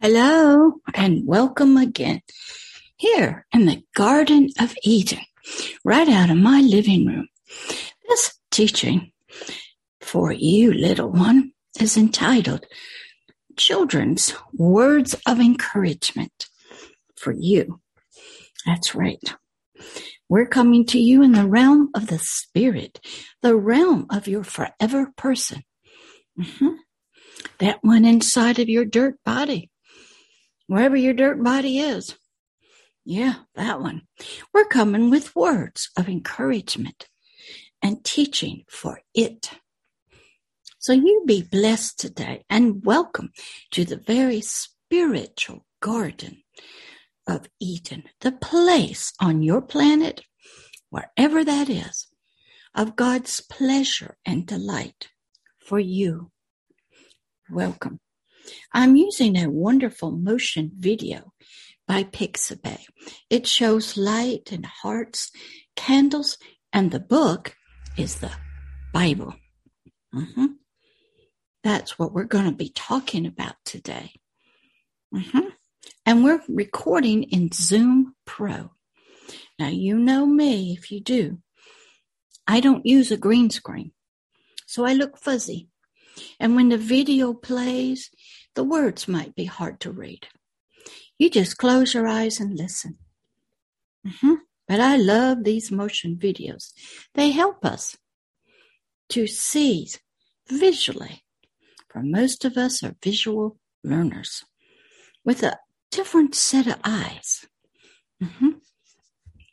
Hello and welcome again here in the Garden of Eden, right out of my living room. This teaching for you, little one, is entitled Children's Words of Encouragement for You. That's right. We're coming to you in the realm of the spirit, the realm of your forever person. That one inside of your dirt body. Wherever your dirt body is. Yeah, that one. We're coming with words of encouragement and teaching for it. So you be blessed today and welcome to the very spiritual Garden of Eden, the place on your planet, wherever that is, of God's pleasure and delight for you. Welcome. I'm using a wonderful motion video by Pixabay. It shows light and hearts, candles, and the book is the Bible. That's what we're going to be talking about today. And we're recording in Zoom Pro. Now, you know me if you do. I don't use a green screen, so I look fuzzy. And when the video plays, the words might be hard to read. You just close your eyes and listen. But I love these motion videos. They help us to see visually. For most of us are visual learners with a different set of eyes.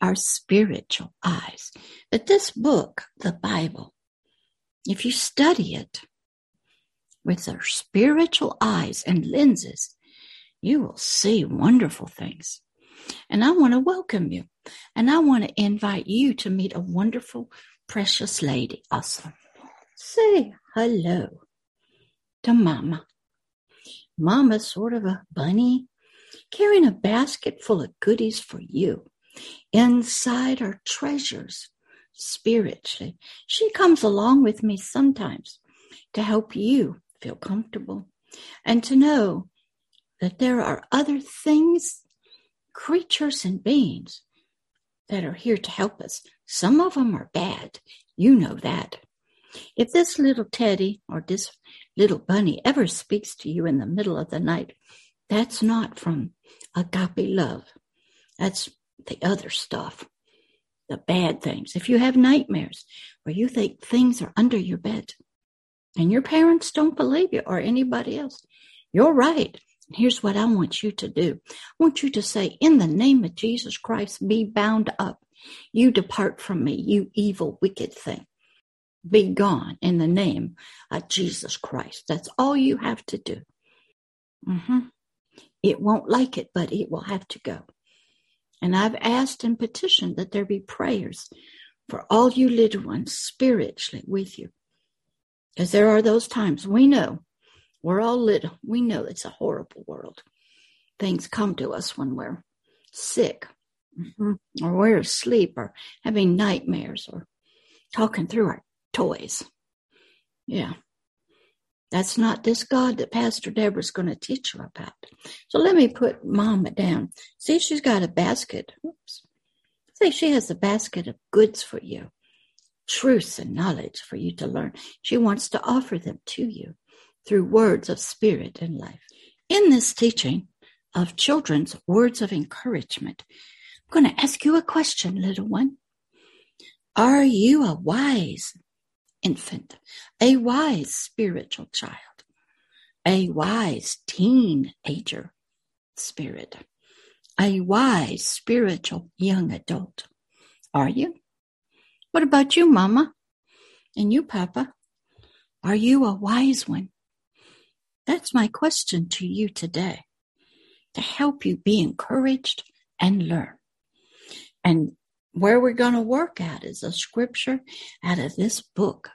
Our spiritual eyes. But this book, the Bible, if you study it, with their spiritual eyes and lenses, you will see wonderful things. And I want to welcome you. And I want to invite you to meet a wonderful, precious lady also. Say hello to Mama. Mama's sort of a bunny carrying a basket full of goodies for you. Inside are treasures spiritually. She comes along with me sometimes to help you feel comfortable, and to know that there are other things, creatures and beings that are here to help us. Some of them are bad. You know that. If this little teddy or this little bunny ever speaks to you in the middle of the night, that's not from Agape Love. That's the other stuff, the bad things. If you have nightmares or you think things are under your bed, and your parents don't believe you or anybody else, you're right. Here's what I want you to do. I want you to say, in the name of Jesus Christ, be bound up. You depart from me, you evil, wicked thing. Be gone in the name of Jesus Christ. That's all you have to do. It won't like it, but it will have to go. And I've asked and petitioned that there be prayers for all you little ones spiritually with you. Because there are those times we know we're all little. We know it's a horrible world. Things come to us when we're sick or we're asleep or having nightmares or talking through our toys. Yeah. That's not this God that Pastor Deborah's going to teach her about. So let me put Mama down. See, she's got a basket. See, she has a basket of goods for you. Truths and knowledge for you to learn. She wants to offer them to you through words of spirit and life. In this teaching of children's words of encouragement, I'm going to ask you a question, little one. Are you a wise infant, a wise spiritual child, a wise teenager spirit, a wise spiritual young adult? Are you? What about you, Mama? And you, Papa? Are you a wise one? That's my question to you today, to help you be encouraged and learn. And where we're going to work at is a scripture out of this book,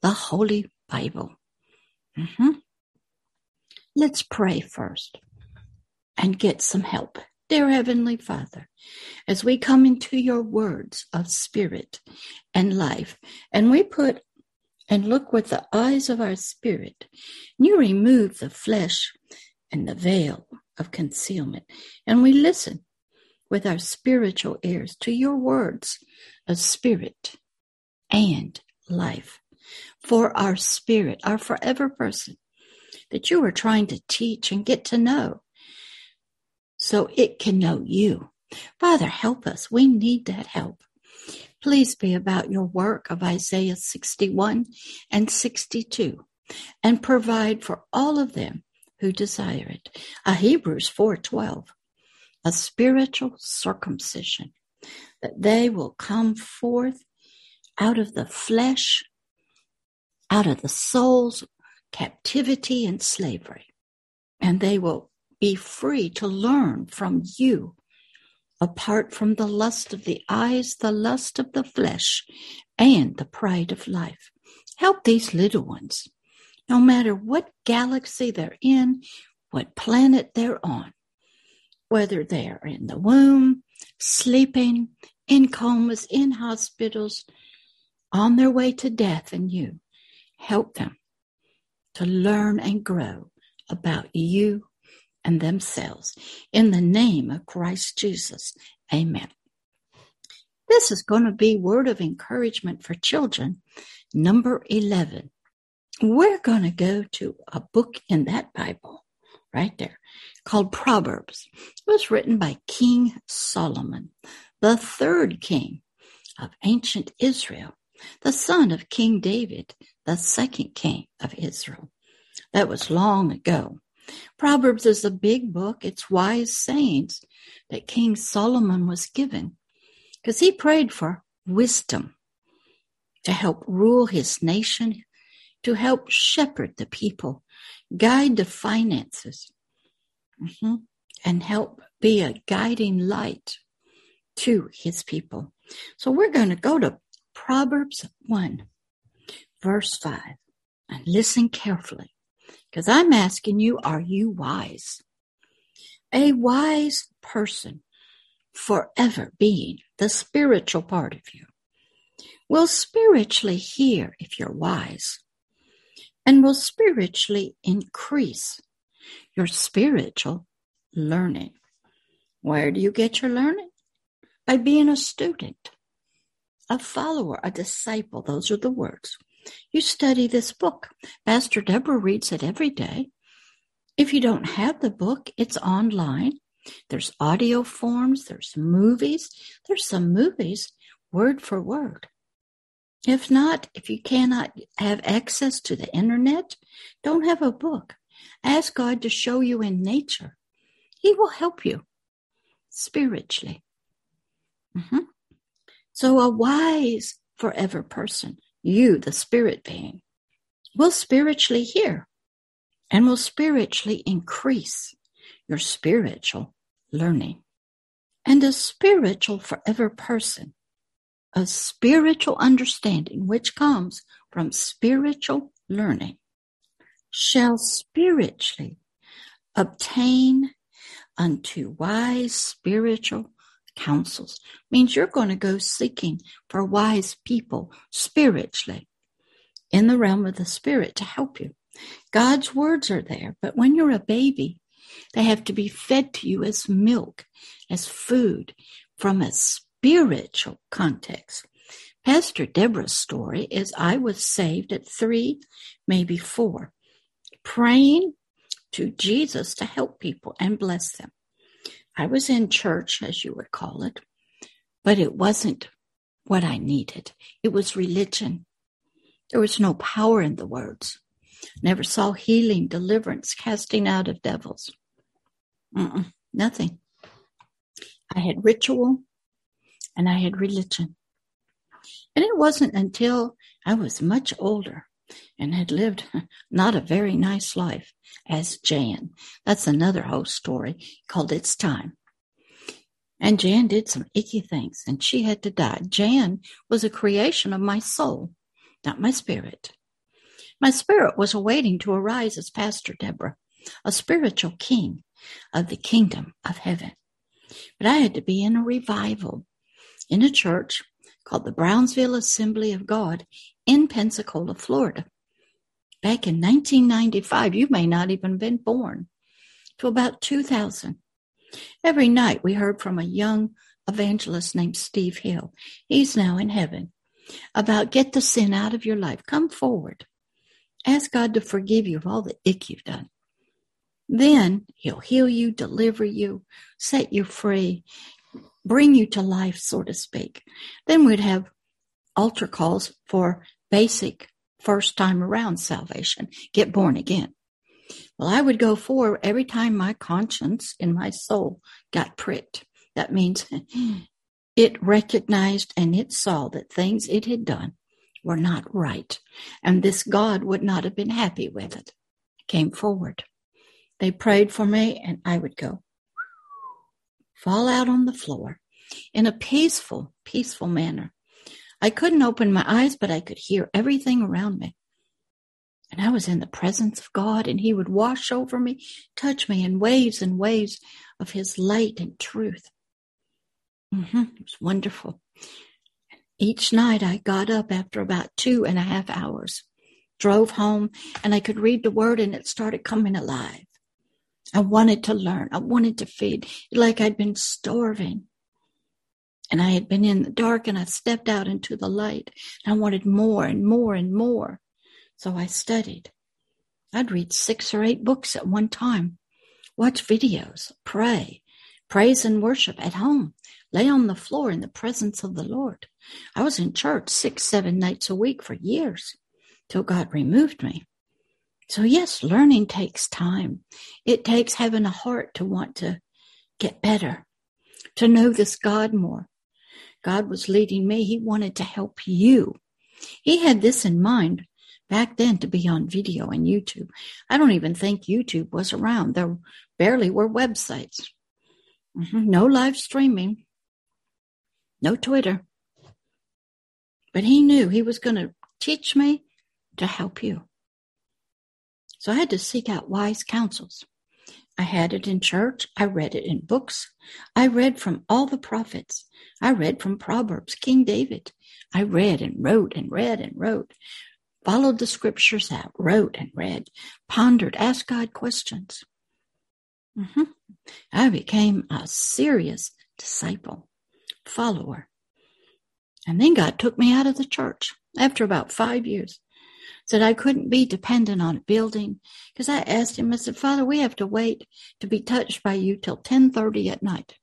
the Holy Bible. Let's pray first and get some help. Dear Heavenly Father, as we come into your words of spirit and life, and we put and look with the eyes of our spirit, and you remove the flesh and the veil of concealment. And we listen with our spiritual ears to your words of spirit and life, for our spirit, our forever person that you are trying to teach and get to know so it can know you. Father, help us. We need that help. Please be about your work of Isaiah 61 and 62 and provide for all of them who desire it. Hebrews 4:12, a spiritual circumcision, that they will come forth out of the flesh, out of the soul's captivity and slavery, and they will be free to learn from you, apart from the lust of the eyes, the lust of the flesh, and the pride of life. Help these little ones, no matter what galaxy they're in, what planet they're on, whether they're in the womb, sleeping, in comas, in hospitals, on their way to death, and you help them to learn and grow about you and themselves. In the name of Christ Jesus, amen. This is going to be Word of Encouragement for Children, number 11. We're going to go to a book in that Bible right there called Proverbs. It was written by King Solomon, the third king of ancient Israel, the son of King David, the second king of Israel. That was long ago. Proverbs is a big book. It's wise sayings that King Solomon was given because he prayed for wisdom to help rule his nation, to help shepherd the people, guide the finances, and help be a guiding light to his people. So we're going to go to Proverbs 1, verse 5, and listen carefully. Because I'm asking you, are you wise? A wise person, forever being the spiritual part of you, will spiritually hear if you're wise, and will spiritually increase your spiritual learning. Where do you get your learning? By being a student, a follower, a disciple. Those are the words. You study this book. Pastor Deborah reads it every day. If you don't have the book, it's online. There's audio forms. There's movies. There's some movies word for word. If not, if you cannot have access to the internet, don't have a book. Ask God to show you in nature. He will help you spiritually. So a wise forever person, you, the spirit being, will spiritually hear and will spiritually increase your spiritual learning. And a spiritual forever person, a spiritual understanding which comes from spiritual learning, shall spiritually obtain unto wise spiritual counsels. Means you're going to go seeking for wise people spiritually in the realm of the spirit to help you. God's words are there, but when you're a baby, they have to be fed to you as milk, as food, from a spiritual context. Pastor Deborah's story is, I was saved at 3, maybe 4, praying to Jesus to help people and bless them. I was in church, as you would call it, but it wasn't what I needed. It was religion. There was no power in the words. Never saw healing, deliverance, casting out of devils. Nothing. I had ritual and I had religion. And it wasn't until I was much older and had lived not a very nice life as Jan. That's another whole story called It's Time. And Jan did some icky things, and she had to die. Jan was a creation of my soul, not my spirit. My spirit was awaiting to arise as Pastor Deborah, a spiritual king of the kingdom of heaven. But I had to be in a revival in a church called the Brownsville Assembly of God in Pensacola, Florida. Back in 1995, you may not even been born. to about 2,000. Every night we heard from a young evangelist named Steve Hill. He's now in heaven. About get the sin out of your life. Come forward. Ask God to forgive you of all the ick you've done. Then he'll heal you, deliver you, set you free, bring you to life, so to speak. Then we'd have altar calls for basic first time around salvation. Get born again. Well, I would go forward every time my conscience in my soul got pricked. That means it recognized and it saw that things it had done were not right. And this God would not have been happy with it. I came forward. They prayed for me and I would go fall out on the floor in a peaceful, peaceful manner. I couldn't open my eyes, but I could hear everything around me. And I was in the presence of God, and he would wash over me, touch me in waves and waves of his light and truth. It was wonderful. Each night I got up after about 2.5 hours, drove home, and I could read the word, and it started coming alive. I wanted to learn. I wanted to feed, like I'd been starving. And I had been in the dark, and I stepped out into the light. And I wanted more and more and more. So I studied. I'd read 6 or 8 books at one time, watch videos, pray, praise and worship at home, lay on the floor in the presence of the Lord. I was in church 6, 7 nights a week for years till God removed me. So yes, learning takes time. It takes having a heart to want to get better, to know this God more. God was leading me. He wanted to help you. He had this in mind back then, to be on video and YouTube. I don't even think YouTube was around. There barely were websites. No live streaming. No Twitter. But he knew he was going to teach me to help you. So I had to seek out wise counsels. I had it in church. I read it in books. I read from all the prophets. I read from Proverbs, King David. I read and wrote and read and wrote. Followed the scriptures out, wrote and read, pondered, asked God questions. I became a serious disciple, follower. And then God took me out of the church after about 5 years. Said I couldn't be dependent on a building, because I asked him, I said, Father, we have to wait to be touched by you till 10:30 at night.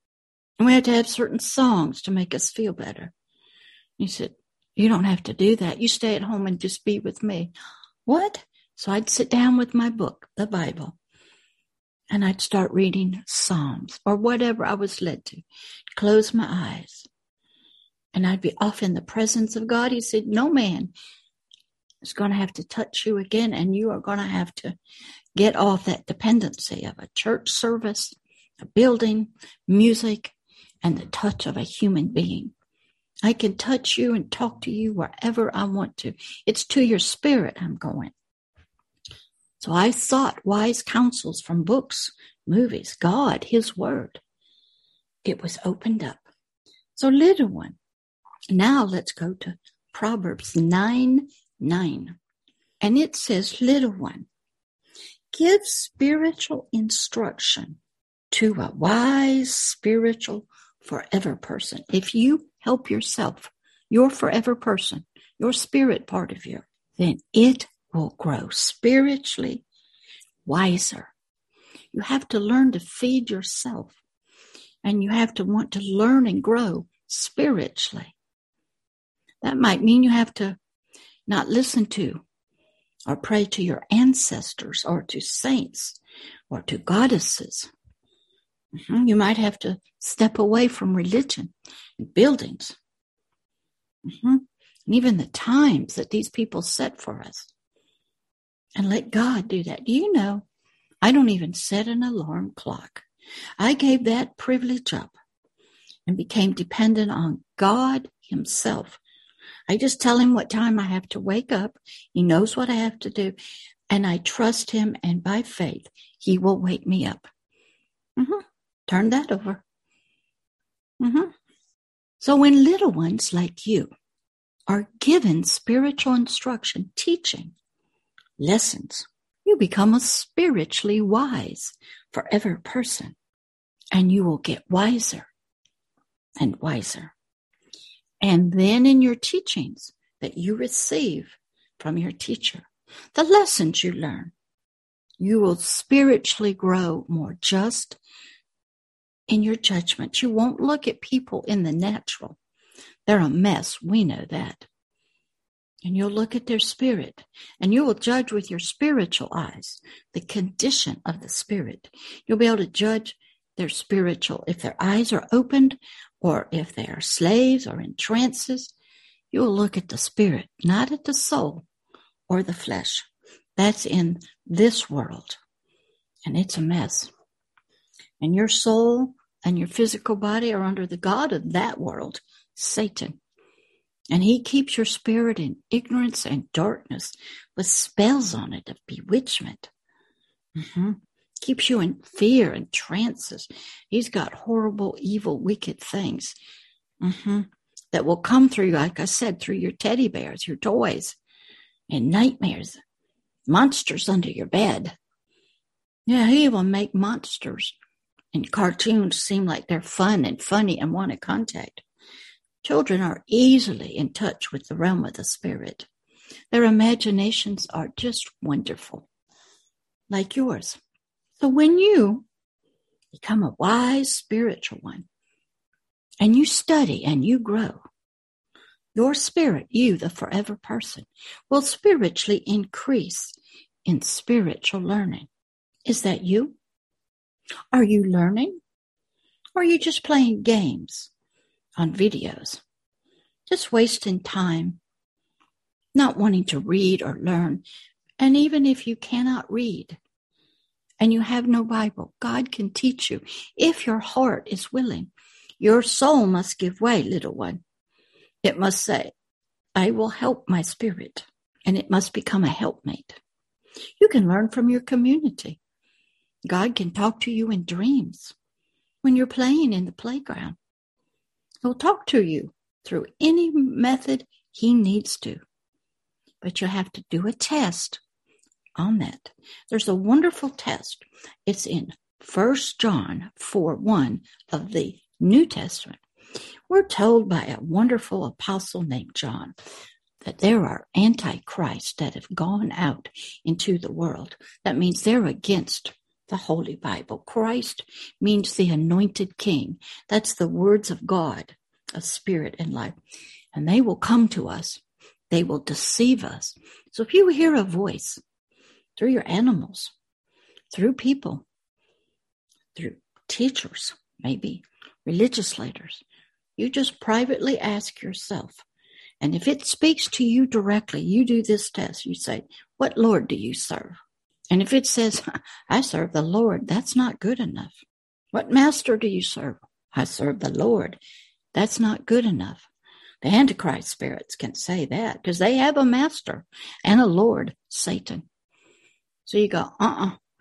And we have to have certain songs to make us feel better. He said, you don't have to do that. You stay at home and just be with me. What? So I'd sit down with my book, the Bible, and I'd start reading Psalms or whatever I was led to. Close my eyes. And I'd be off in the presence of God. He said, no man is going to have to touch you again, and you are going to have to get off that dependency of a church service, a building, music, and the touch of a human being. I can touch you and talk to you wherever I want to. It's to your spirit I'm going. So I sought wise counsels from books, movies, God, his word. It was opened up. So little one, now let's go to Proverbs 9:9. And it says, little one, give spiritual instruction to a wise, spiritual, forever person. If you help yourself, your forever person, your spirit part of you, then it will grow spiritually wiser. You have to learn to feed yourself, and you have to want to learn and grow spiritually. That might mean you have to not listen to or pray to your ancestors or to saints or to goddesses. You might have to step away from religion and buildings. And even the times that these people set for us. And let God do that. Do you know, I don't even set an alarm clock. I gave that privilege up and became dependent on God himself. I just tell him what time I have to wake up. He knows what I have to do. And I trust him, and by faith, he will wake me up. Turn that over. So when little ones like you are given spiritual instruction, teaching, lessons, you become a spiritually wise forever person, and you will get wiser and wiser. And then in your teachings that you receive from your teacher, the lessons you learn, you will spiritually grow more just in your judgment. You won't look at people in the natural. They're a mess. We know that. And you'll look at their spirit, and you will judge with your spiritual eyes the condition of the spirit. You'll be able to judge their spiritual, if their eyes are opened, or if they are slaves or in trances. You will look at the spirit, not at the soul or the flesh. That's in this world, and it's a mess. And your soul and your physical body are under the god of that world, Satan. And he keeps your spirit in ignorance and darkness with spells on it of bewitchment. Keeps you in fear and trances. He's got horrible, evil, wicked things that will come through, like I said, through your teddy bears, your toys, and nightmares, monsters under your bed. Yeah, he will make monsters and cartoons seem like they're fun and funny and want to contact. Children are easily in touch with the realm of the spirit. Their imaginations are just wonderful, like yours. So when you become a wise spiritual one, and you study and you grow, your spirit, you, the forever person, will spiritually increase in spiritual learning. Is that you? Are you learning? Or are you just playing games on videos, just wasting time, not wanting to read or learn? And even if you cannot read, and you have no Bible, God can teach you if your heart is willing. Your soul must give way, little one. It must say, I will help my spirit, and it must become a helpmate. You can learn from your community. God can talk to you in dreams when you're playing in the playground. He'll talk to you through any method he needs to, but you have to do a test on that. There's a wonderful test. It's in 1 John 4:1 of the New Testament. We're told by a wonderful apostle named John that there are antichrists that have gone out into the world. That means they're against the Holy Bible. Christ means the anointed king. That's the words of God, of spirit and life. And they will come to us. They will deceive us. So if you hear a voice, through your animals, through people, through teachers, maybe religious leaders, you just privately ask yourself. And if it speaks to you directly, you do this test. You say, what Lord do you serve? And if it says, I serve the Lord, that's not good enough. What master do you serve? I serve the Lord. That's not good enough. The Antichrist spirits can say that because they have a master and a Lord, Satan. So you go,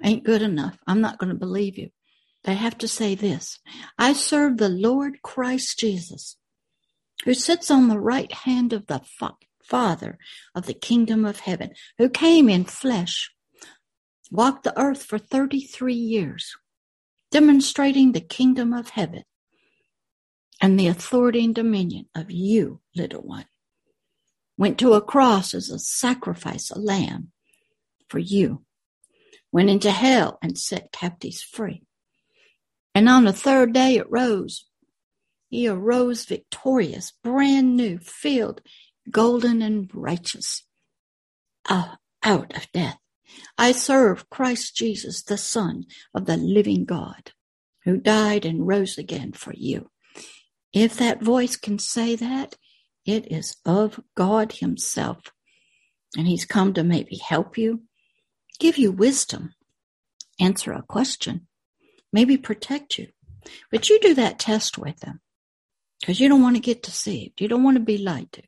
ain't good enough. I'm not going to believe you. They have to say this. I serve the Lord Christ Jesus, who sits on the right hand of the Father of the kingdom of heaven, who came in flesh, walked the earth for 33 years, demonstrating the kingdom of heaven and the authority and dominion of you, little one. Went to a cross as a sacrifice, a lamb for you. Went into hell and set captives free. And on the third day it rose. He arose victorious, brand new, filled, golden and righteous, out of death. I serve Christ Jesus, the Son of the living God, who died and rose again for you. If that voice can say that, it is of God himself. And he's come to maybe help you, give you wisdom, answer a question, maybe protect you. But you do that test with them because you don't want to get deceived. You don't want to be lied to.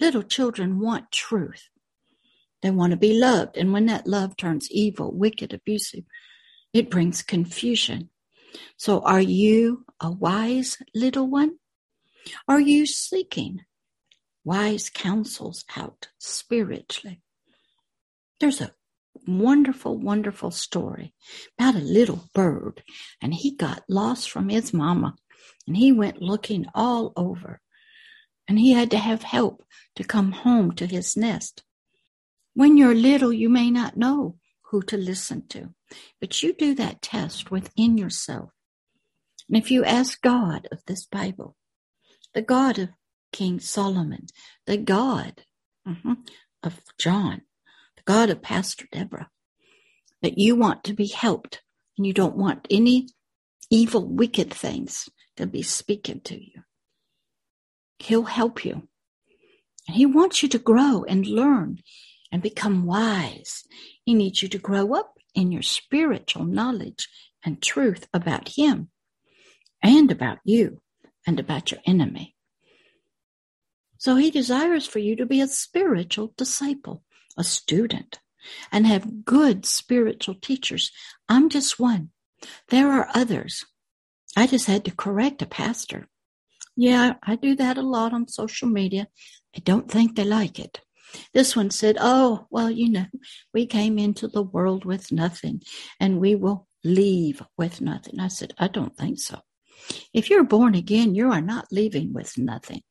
Little children want truth. They want to be loved. And when that love turns evil, wicked, abusive, it brings confusion. So are you a wise little one? Are you seeking wise counsels out spiritually? There's a wonderful, wonderful story about a little bird, and he got lost from his mama, and he went looking all over, and he had to have help to come home to his nest. When you're little, you may not know who to listen to, but you do that test within yourself. And if you ask God of this Bible, the God of King Solomon, the God of John, the God of Pastor Deborah, that you want to be helped and you don't want any evil, wicked things to be speaking to you. He'll help you. And he wants you to grow and learn and become wise. He needs you to grow up in your spiritual knowledge and truth about him and about you and about your enemy. So he desires for you to be a spiritual disciple, a student, and have good spiritual teachers. I'm just one. There are others. I just had to correct a pastor. Yeah, I do that a lot on social media. I don't think they like it. This one said, oh, well, you know, we came into the world with nothing and we will leave with nothing. I said, I don't think so. If you're born again, you are not leaving with nothing.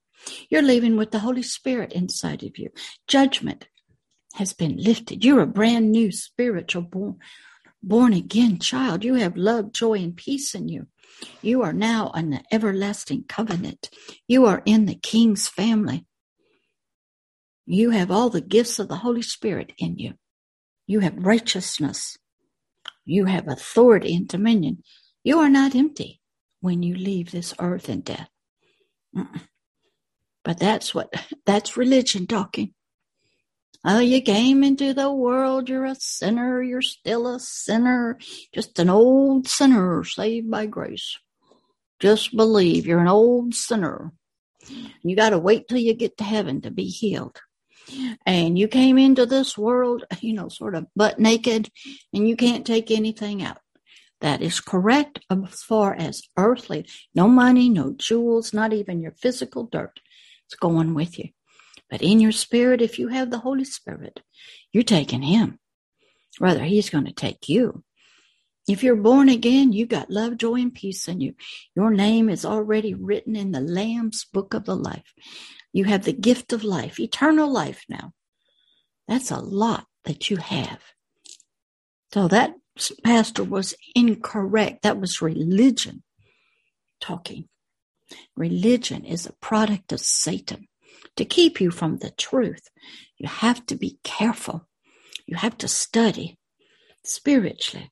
You're leaving with the Holy Spirit inside of you. Judgment has been lifted. You're a brand new spiritual born again child. You have love, joy, and peace in you. You are now in the everlasting covenant. You are in the King's family. You have all the gifts of the Holy Spirit in you. You have righteousness. You have authority and dominion. You are not empty when you leave this earth and death. Mm-mm. But that's religion talking. Oh, you came into the world, you're a sinner, you're still a sinner, just an old sinner saved by grace. Just believe you're an old sinner. You got to wait till you get to heaven to be healed. And you came into this world, you know, sort of butt naked, and you can't take anything out. That is correct as far as earthly. No money, no jewels, not even your physical dirt. It's going with you. But in your spirit, if you have the Holy Spirit, you're taking him. Rather, he's going to take you. If you're born again, you got love, joy, and peace in you. Your name is already written in the Lamb's Book of the Life. You have the gift of life, eternal life now. That's a lot that you have. So that pastor was incorrect. That was religion talking. Religion is a product of Satan. To keep you from the truth, you have to be careful. You have to study spiritually.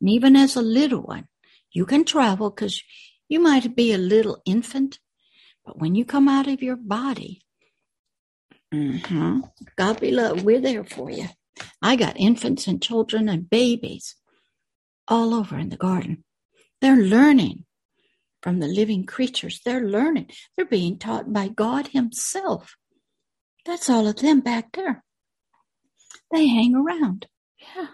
And even as a little one, you can travel because you might be a little infant, but when you come out of your body, God be love, we're there for you. I got infants and children and babies all over in the garden. They're learning from the living creatures. They're learning. They're being taught by God himself. That's all of them back there. They hang around. Yeah.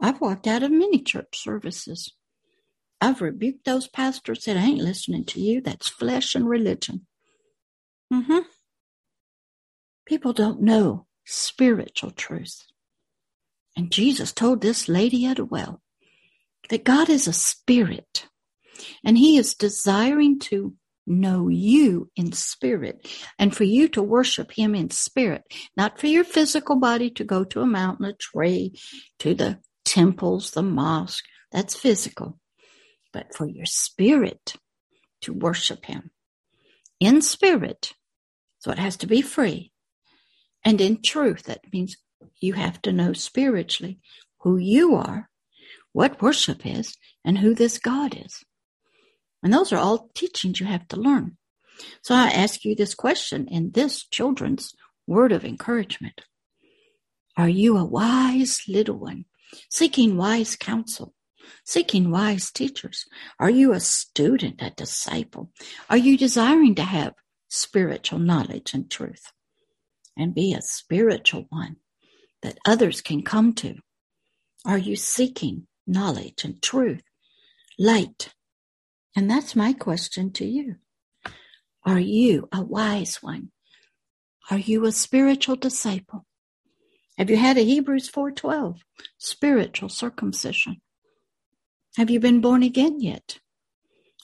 I've walked out of many church services. I've rebuked those pastors that I ain't listening to you. That's flesh and religion. People don't know spiritual truth. And Jesus told this lady at a well that God is a spirit. And he is desiring to know you in spirit and for you to worship him in spirit, not for your physical body to go to a mountain, a tree, to the temples, the mosque. That's physical, but for your spirit to worship him in spirit. So it has to be free and in truth. That means you have to know spiritually who you are, what worship is, and who this God is. And those are all teachings you have to learn. So I ask you this question in this children's word of encouragement. Are you a wise little one seeking wise counsel, seeking wise teachers? Are you a student, a disciple? Are you desiring to have spiritual knowledge and truth and be a spiritual one that others can come to? Are you seeking knowledge and truth, light? And that's my question to you. Are you a wise one? Are you a spiritual disciple? Have you had a Hebrews 4:12 spiritual circumcision? Have you been born again yet?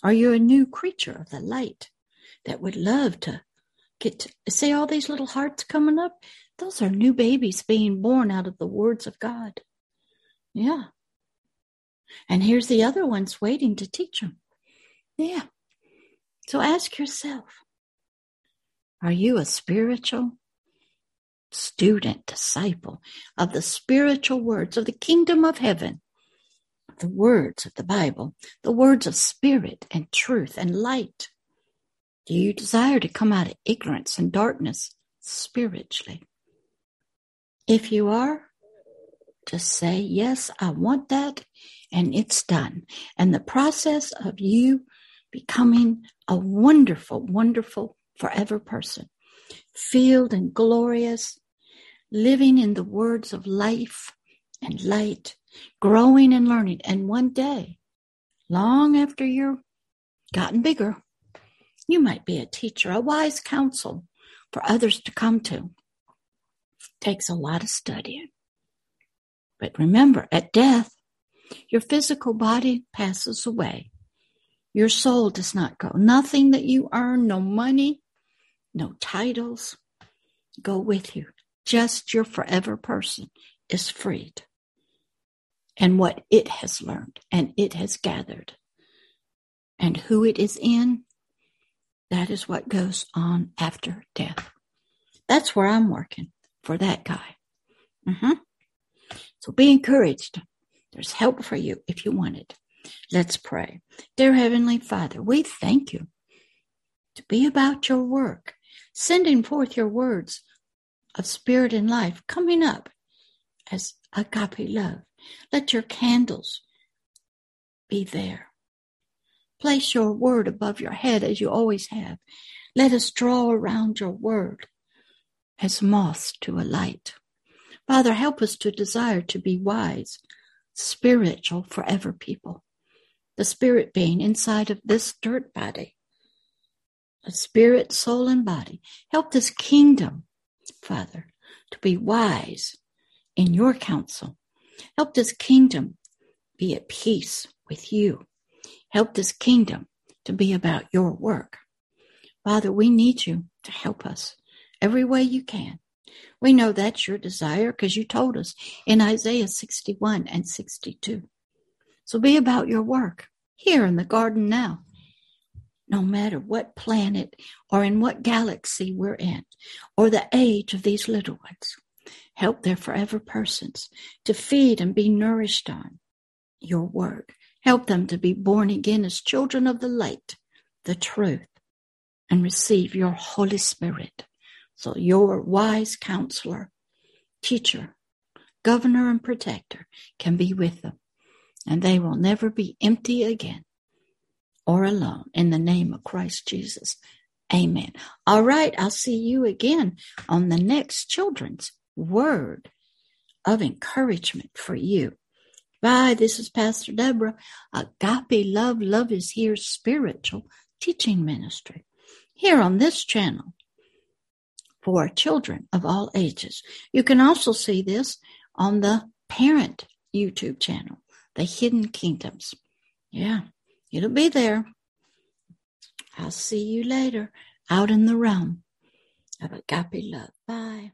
Are you a new creature of the light that would love to get to see all these little hearts coming up? Those are new babies being born out of the words of God. Yeah. And here's the other ones waiting to teach them. Yeah. So ask yourself, are you a spiritual student, disciple of the spiritual words of the kingdom of heaven, the words of the Bible, the words of spirit and truth and light? Do you desire to come out of ignorance and darkness spiritually? If you are, just say, yes, I want that, and it's done. And the process of you becoming a wonderful, wonderful forever person, filled and glorious, living in the words of life and light, growing and learning. And one day, long after you're gotten bigger, you might be a teacher, a wise counsel for others to come to. Takes a lot of studying. But remember, at death, your physical body passes away. Your soul does not go. Nothing that you earn, no money, no titles, go with you. Just your forever person is freed. And what it has learned and it has gathered and who it is in, that is what goes on after death. That's where I'm working for that guy. So be encouraged. There's help for you if you want it. Let's pray. Dear Heavenly Father, we thank you to be about your work, sending forth your words of spirit and life, coming up as agape love. Let your candles be there. Place your word above your head as you always have. Let us draw around your word as moths to a light. Father, help us to desire to be wise, spiritual, forever people. The spirit being inside of this dirt body, a spirit, soul, and body. Help this kingdom, Father, to be wise in your counsel. Help this kingdom be at peace with you. Help this kingdom to be about your work. Father, we need you to help us every way you can. We know that's your desire because you told us in Isaiah 61 and 62. So be about your work here in the garden now, no matter what planet or in what galaxy we're in or the age of these little ones. Help their forever persons to feed and be nourished on your word. Help them to be born again as children of the light, the truth, and receive your Holy Spirit. So your wise counselor, teacher, governor, and protector can be with them, and they will never be empty again or alone. In the name of Christ Jesus, amen. All right, I'll see you again on the next Children's Word of Encouragement for you. Bye, this is Pastor Deborah, Agape Love, Love is Here Spiritual Teaching Ministry, here on this channel for children of all ages. You can also see this on the parent YouTube channel, The Hidden Kingdoms. Yeah, it'll be there. I'll see you later out in the realm of Agape Love. Bye.